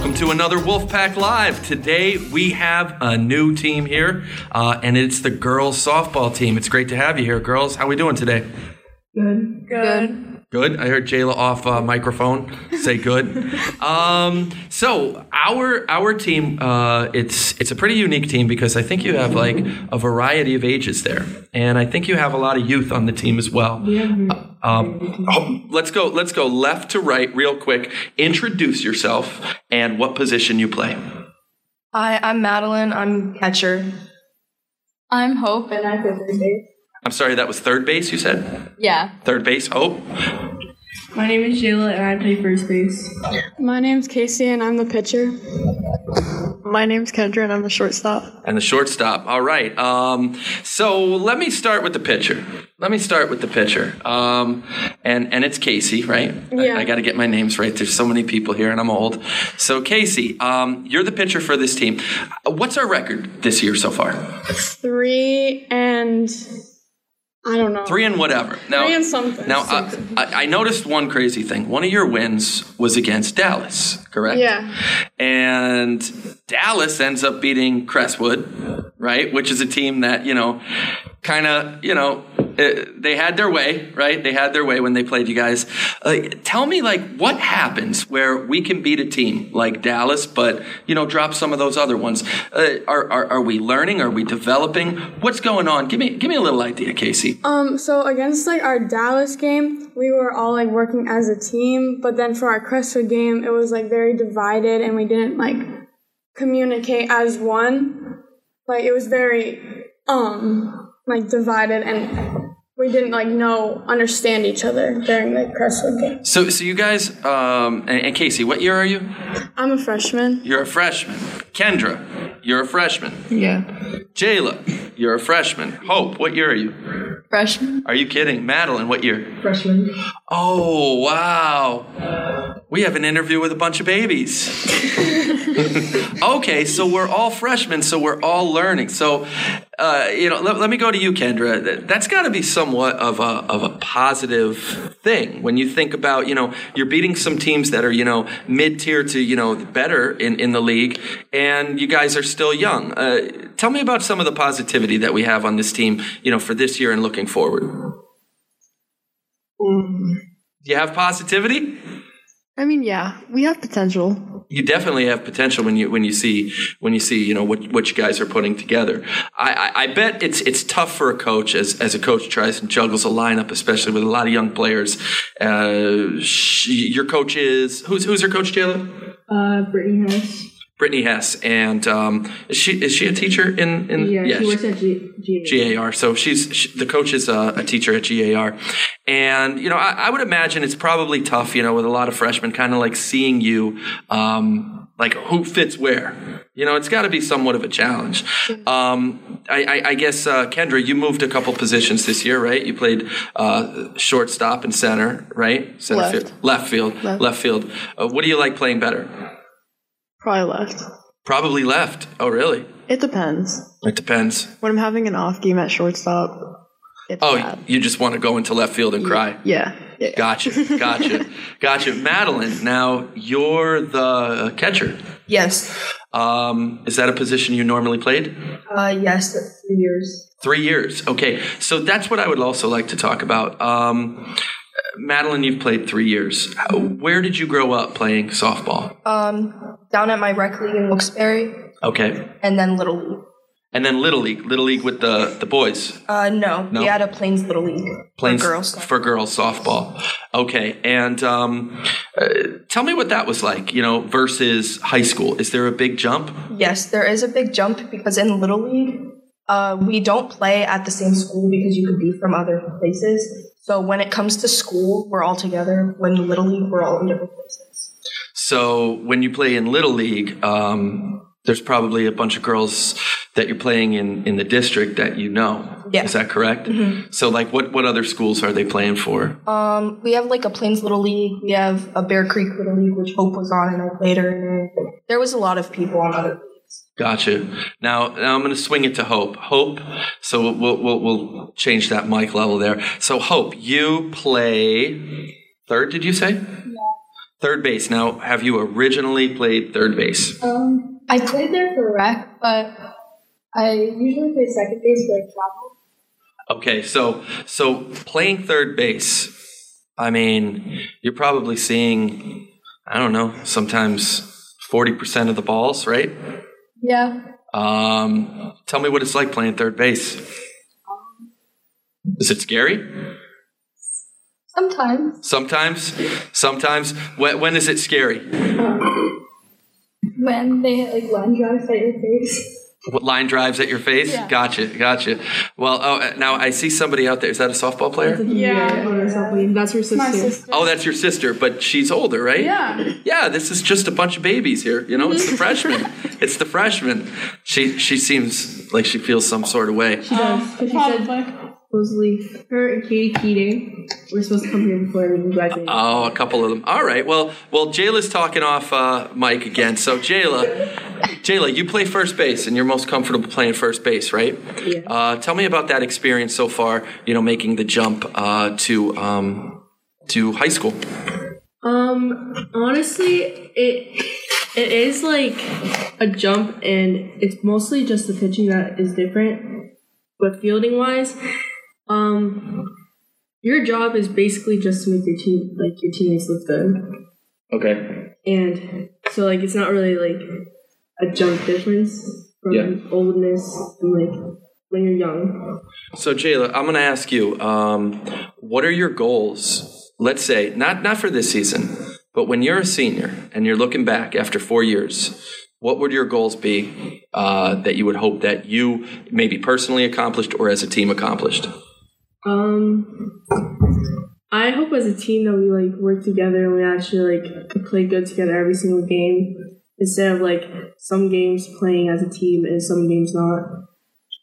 Welcome to another Wolfpack Live. Today we have a new team here, and it's the girls softball team. It's great to have you here, girls. How are we doing today? Good. Good. Good. I heard Jayla off microphone say good. So our team, it's a pretty unique team because I think you have like a variety of ages there, and I think you have a lot of youth on the team as well. Yeah. Let's go left to right real quick. Introduce yourself and what position you play. Hi, I'm Madeline. I'm catcher. I'm Hope, and I play third base. I'm sorry, that was third base you said? Yeah. Third base, Hope. My name is Jayla, and I play first base. My name's Casey, and I'm the pitcher. My name's Kendra, and I'm the shortstop. And the shortstop. All right. So let me start with the pitcher. And it's Casey, right? Yeah. I got to get my names right. There's so many people here, and I'm old. So, Casey, you're the pitcher for this team. What's our record this year so far? 3 and... I don't know. 3 and whatever. Now, 3 and something. Now, something. I noticed one crazy thing. One of your wins was against Dallas, correct? Yeah. And Dallas ends up beating Crestwood, right? Which is a team that, kind of, they had their way, right? They had their way when they played you guys. Tell me, what happens where we can beat a team like Dallas, but, drop some of those other ones. Are we learning? Are we developing? What's going on? Give me a little idea, Casey. So against, our Dallas game, we were all, working as a team, but then for our Crestwood game, it was, very divided, and we didn't, communicate as one. It was very, divided, and we didn't understand each other during the Crestwood game. So you guys, and Casey, what year are you? I'm a freshman. You're a freshman. Kendra, you're a freshman. Yeah. Jayla, you're a freshman. Hope, what year are you? Freshman. Are you kidding? Madeline, what year? Freshman. Oh, wow. We have an interview with a bunch of babies. Okay, so we're all freshmen, so we're all learning. So, let me go to you, Kendra. That's got to be somewhat of a positive thing when you think about, you're beating some teams that are, mid-tier to, better in the league, and you guys are still young. Tell me about some of the positivity that we have on this team, for this year and looking forward. Do you have positivity? Yeah, we have potential. You definitely have potential when you see what you guys are putting together. I bet it's tough for a coach as a coach tries and juggles a lineup, especially with a lot of young players. Your coach is who's your coach, Jayla? Brittany Harris. Brittany Hess, and is she a teacher in yeah, she works at GAR. So the coach is a teacher at GAR, and I would imagine it's probably tough, with a lot of freshmen, kind of seeing you, who fits where. It's got to be somewhat of a challenge. I guess Kendra, you moved a couple positions this year, right? You played shortstop and center, right? Center left. Field, left field. What do you like playing better? Probably left. Oh, really? It depends. When I'm having an off game at shortstop, it's bad. Oh, you just want to go into left field and cry? Yeah. Gotcha. Madeline, now you're the catcher. Yes. Is that a position you normally played? Yes, that's 3 years. 3 years. Okay. So that's what I would also like to talk about. Madeline, you've played 3 years. Where did you grow up playing softball? Down at my rec league in Wilkes-Barre. Okay. And then Little League. Little League with the boys? No, we had a Plains Little League for girls softball. Okay, and tell me what that was like, versus high school. Is there a big jump? Yes, there is a big jump because in Little League, we don't play at the same school because you could be from other places. So when it comes to school, we're all together. When Little League, we're all in different places. So when you play in Little League, there's probably a bunch of girls that you're playing in the district that you know. Yeah. Is that correct? Mm-hmm. So what other schools are they playing for? We have a Plains Little League. We have a Bear Creek Little League, which Hope was on, and I played her. And there was a lot of people on other. Gotcha. Now I'm going to swing it to Hope. So we'll change that mic level there. So Hope, you play third, did you say? Yeah. Third base. Now, have you originally played third base? I played there for rec, but I usually play second base for travel. Okay, so playing third base, I mean, you're probably seeing, I don't know, sometimes 40% of the balls, right? Yeah. Tell me what it's like playing third base. Is it scary? Sometimes. When is it scary? When they hit like line drives at your face. What, line drives at your face? Yeah. Gotcha. Well, now I see somebody out there. Is that a softball player? Yeah. That's your sister. My sister. Oh, that's your sister, but she's older, right? Yeah. Yeah, this is just a bunch of babies here. You know, it's the freshmen. She seems like she feels some sort of way. She does. She said supposedly her and Katie Keating were supposed to come here before we graduated. Oh, a couple of them. All right. Well, Jayla's talking off Mike again. So, Jayla, you play first base, and you're most comfortable playing first base, right? Yeah. Tell me about that experience so far. You know, making the jump to high school. Honestly, it is like a jump, and it's mostly just the pitching that is different, but fielding wise. Your job is basically just to make your teammates look good. Okay. And so, like, it's not really like a jump difference from oldness and like when you're young. So, Jayla, I'm gonna ask you, what are your goals? Let's say not for this season, but when you're a senior and you're looking back after 4 years. What would your goals be that you would hope that you maybe personally accomplished or as a team accomplished? I hope as a team that we like work together and we actually like play good together every single game instead of like some games playing as a team and some games not.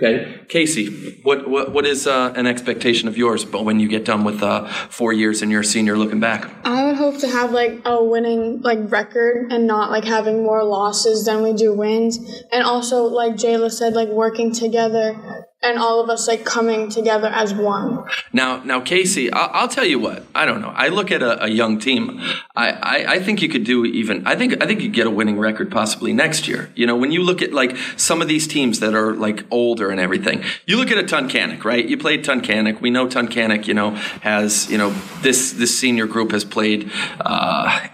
Okay, Casey, what is an expectation of yours? But when you get done with 4 years and you're a senior, looking back, I would hope to have like a winning like record and not like having more losses than we do wins. And also, like Jayla said, like working together and all of us like coming together as one. Now, Casey, I'll tell you what. I don't know. I look at a young team. I think you could do even. I think you get a winning record possibly next year. You know, when you look at like some of these teams that are like older and everything. You look at a Tunkhannock, right? You played Tunkhannock. We know Tunkhannock, you know, has, you know, this senior group has played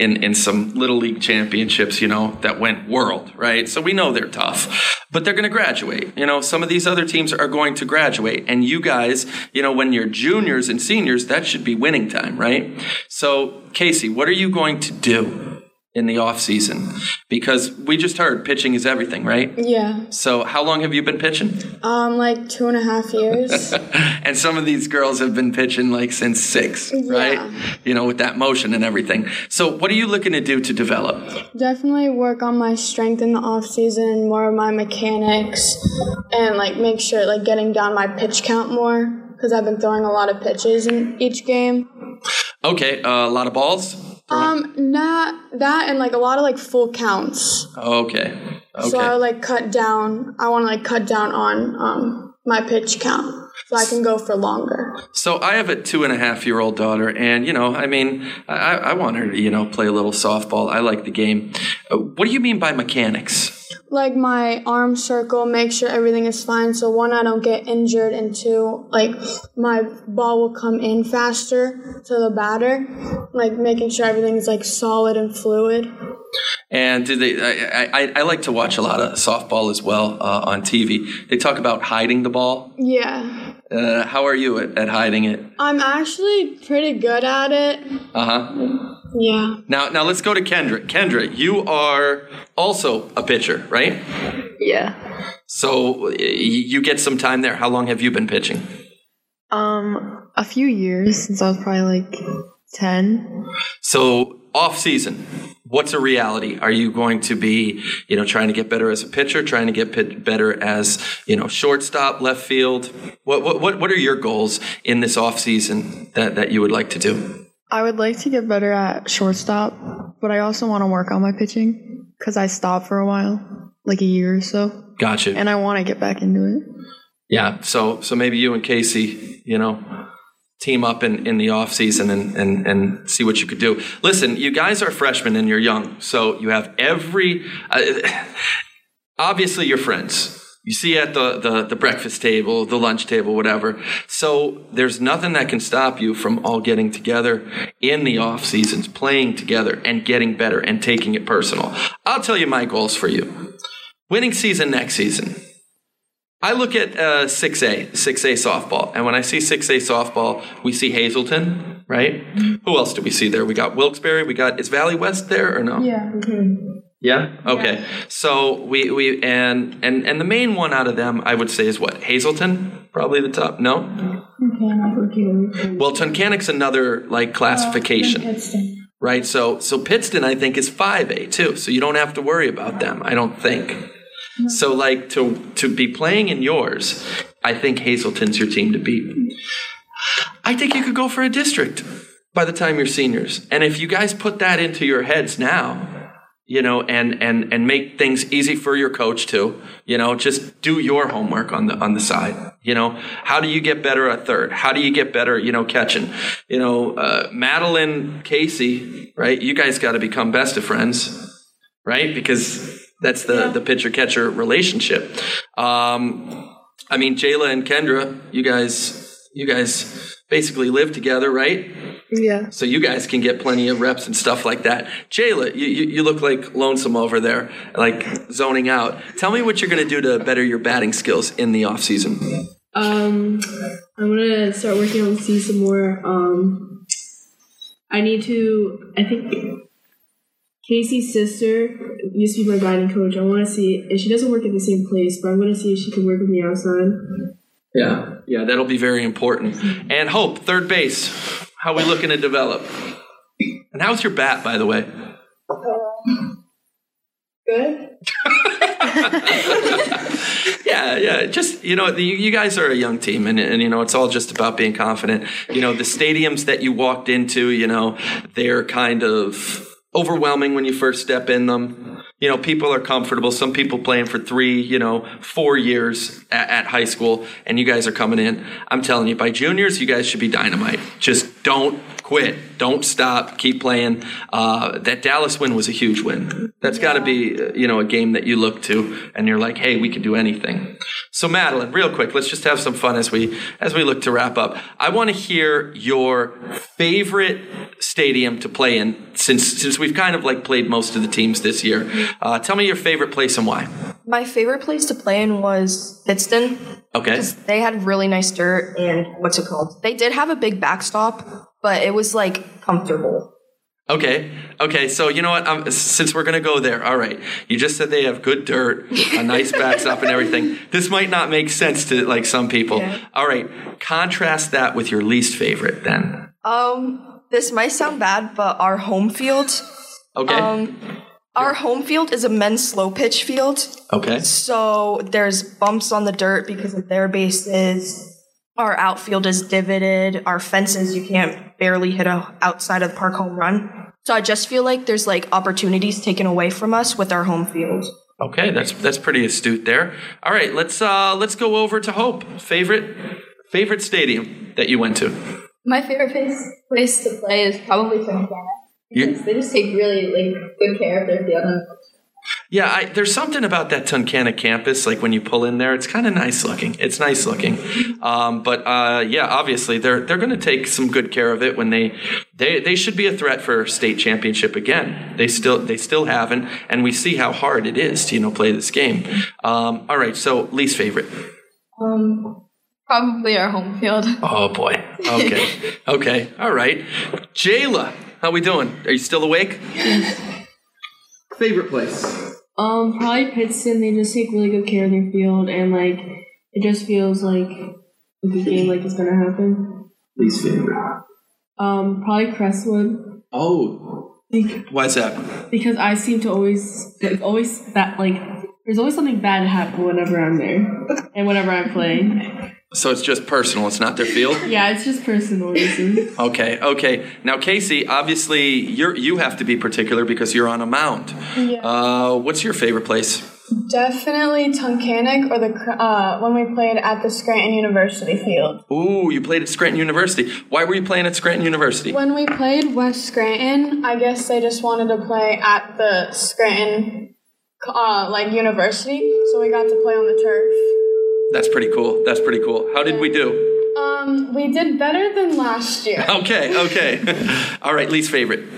in some Little League championships, you know, that went world, right? So we know they're tough. But they're going to graduate. You know, some of these other teams are going to graduate. And you guys, you know, when you're juniors and seniors, that should be winning time, right? So, Casey, what are you going to do in the off season? Because we just heard pitching is everything, right? Yeah. So how long have you been pitching? Like 2.5 years. And some of these girls have been pitching like since 6, right? Yeah. You know, with that motion and everything. So what are you looking to do to develop? Definitely work on my strength in the off season and more of my mechanics and like make sure like getting down my pitch count more because I've been throwing a lot of pitches in each game. Okay, a lot of balls? Not that and like a lot of like full counts. Okay. So I like cut down on my pitch count so I can go for longer. So I have a 2.5-year-old daughter, and you know, I mean, I want her to, you know, play a little softball. I like the game. What do you mean by mechanics? Like my arm circle, make sure everything is fine so one, I don't get injured, and two, like my ball will come in faster to the batter, like making sure everything is like solid and fluid. And I like to watch a lot of softball as well on TV. They talk about hiding the ball. Yeah. How are you at hiding it? I'm actually pretty good at it. Uh-huh. Yeah. Now let's go to Kendra. Kendra, you are also a pitcher, right? Yeah. So you get some time there. How long have you been pitching? A few years, since I was probably like 10. So off season, what's a reality? Are you going to be, you know, trying to get better as a pitcher, trying to get better as, you know, shortstop, left field? What are your goals in this off season that you would like to do? I would like to get better at shortstop, but I also want to work on my pitching because I stopped for a while, like a year or so. Gotcha. And I want to get back into it. Yeah, so maybe you and Casey, you know, team up in the off season and see what you could do. Listen, you guys are freshmen and you're young, so you have every. Obviously, you're friends. You see at the breakfast table, the lunch table, whatever. So there's nothing that can stop you from all getting together in the off seasons, playing together and getting better and taking it personal. I'll tell you my goals for you. Winning season next season. I look at 6A softball. And when I see 6A softball, we see Hazleton, right? Who else do we see there? We got Wilkes-Barre. We got, is Valley West there or no? Yeah. Mm-hmm. Yeah? Okay. Yeah. So we and the main one out of them, I would say, is what? Hazleton? Probably the top. No? Tunkhannock. Well, Tunkhannock's another, like, classification. Pittston. Right? So Pittston, I think, is 5A, too. So you don't have to worry about them, I don't think. No. So, like, to be playing in yours, I think Hazleton's your team to beat. I think you could go for a district by the time you're seniors. And if you guys put that into your heads now, you know, and make things easy for your coach too, you know, just do your homework on the side. You know, how do you get better at third? How do you get better, you know, catching? You know, Madeline, Casey, right? You guys got to become best of friends, right? Because that's the pitcher-catcher relationship. I mean, Jayla and Kendra, you guys basically live together, right? Yeah. So you guys can get plenty of reps and stuff like that. Jayla, you look like lonesome over there, like zoning out. Tell me what you're going to do to better your batting skills in the offseason. I'm going to start working on the C some more. Casey's sister used to be my batting coach. I want to see, and she doesn't work at the same place, but I'm going to see if she can work with me outside. Yeah, that'll be very important. And Hope, third base, how are we looking to develop? And how's your bat, by the way? Good. Yeah. Just, you know, you guys are a young team and, you know, it's all just about being confident. You know, the stadiums that you walked into, you know, they're kind of overwhelming when you first step in them. You know, people are comfortable. Some people playing for 4 years at high school, and you guys are coming in. I'm telling you, by juniors, you guys should be dynamite. Just don't quit. Don't stop. Keep playing. That Dallas win was a huge win. That's got to be, you know, a game that you look to, and you're like, hey, we can do anything. So, Madeline, real quick, let's just have some fun as we look to wrap up. I want to hear your favorite stadium to play in since we've kind of like played most of the teams this year. Tell me your favorite place and why. My favorite place to play in was Pittston. Okay. Because they had really nice dirt and what's it called? They did have a big backstop, but it was like comfortable. Okay. So you know what? Since we're going to go there, all right. You just said they have good dirt, a nice backstop and everything. This might not make sense to like some people. Yeah. All right. Contrast that with your least favorite then. This might sound bad, but our home field. Okay. Our home field is a men's slow pitch field. Okay. So there's bumps on the dirt because of their bases. Our outfield is divoted. Our fences, you can't barely hit a outside of the park home run. So I just feel like there's like opportunities taken away from us with our home field. Okay, that's pretty astute there. All right, let's go over to Hope. Favorite stadium that you went to. My favorite place to play is probably Tunkhannock. They just take really like good care of their field. Yeah, there's something about that Tunkhannock campus. Like when you pull in there, it's kind of nice looking. But obviously they're going to take some good care of it. When they should be a threat for state championship again. They still haven't, and we see how hard it is to play this game. All right, so least favorite. Probably our home field. Oh boy. Okay. All right, Jayla. How we doing? Are you still awake? Yes. Favorite place? Probably Pittston. They just take really good care of their field, and like it just feels like a good game, like it's gonna happen. Least favorite? Probably Crestwood. Oh, why is that? Because I seem to always that like there's always something bad to happen whenever I'm there and whenever I'm playing. So it's just personal. It's not their field? Yeah, it's just personal reasons. Okay. Now, Casey, obviously you have to be particular because you're on a mound. Yeah. What's your favorite place? Definitely Tunkhannock or the when we played at the Scranton University field. Ooh, you played at Scranton University. Why were you playing at Scranton University? When we played West Scranton, I guess they just wanted to play at the Scranton University, so we got to play on the turf. That's pretty cool. That's pretty cool. How did we do? We did better than last year. Okay. All right, least favorite.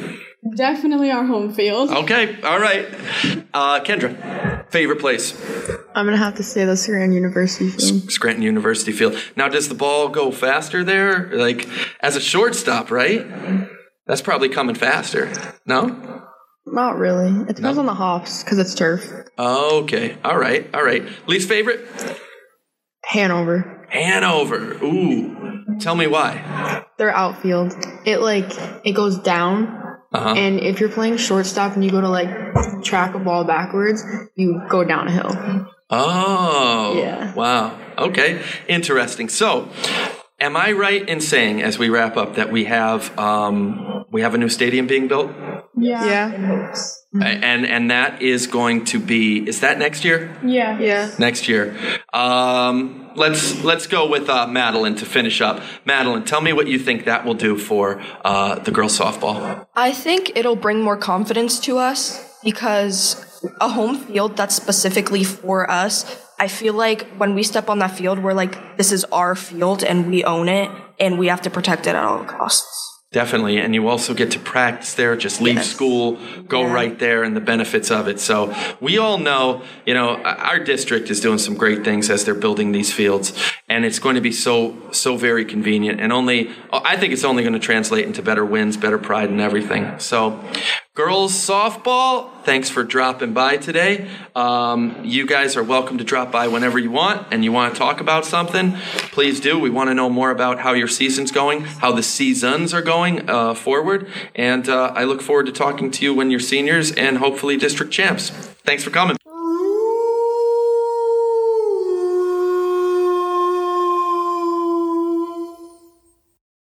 Definitely our home field. Okay, all right. Kendra, favorite place? I'm going to have to say the Scranton University field. Scranton University field. Now, does the ball go faster there? Like, as a shortstop, right? That's probably coming faster. No? Not really. It depends on the hops, because it's turf. Okay, all right. Least favorite? Hanover. Ooh. Tell me why. Their outfield. It goes down. Uh-huh. And if you're playing shortstop and you go to, track a ball backwards, you go down a hill. Oh. Yeah. Wow. Okay. Interesting. So, am I right in saying, as we wrap up, that we have a new stadium being built? Yeah. And that is going to be, is that next year? Yeah. Next year. Let's go with Madeline to finish up. Madeline, tell me what you think that will do for the girls' softball. I think it'll bring more confidence to us because a home field that's specifically for us, I feel like when we step on that field, we're like, this is our field and we own it and we have to protect it at all costs. Definitely, and you also get to practice there, just leave school, go right there, and the benefits of it. So we all know, our district is doing some great things as they're building these fields, and it's going to be so very convenient, and I think it's only going to translate into better wins, better pride, and everything. So girls softball, thanks for dropping by today. You guys are welcome to drop by whenever you want, and you want to talk about something, please do. We want to know more about how your season's going, how the seasons are going forward, and I look forward to talking to you when you're seniors and hopefully district champs. Thanks for coming.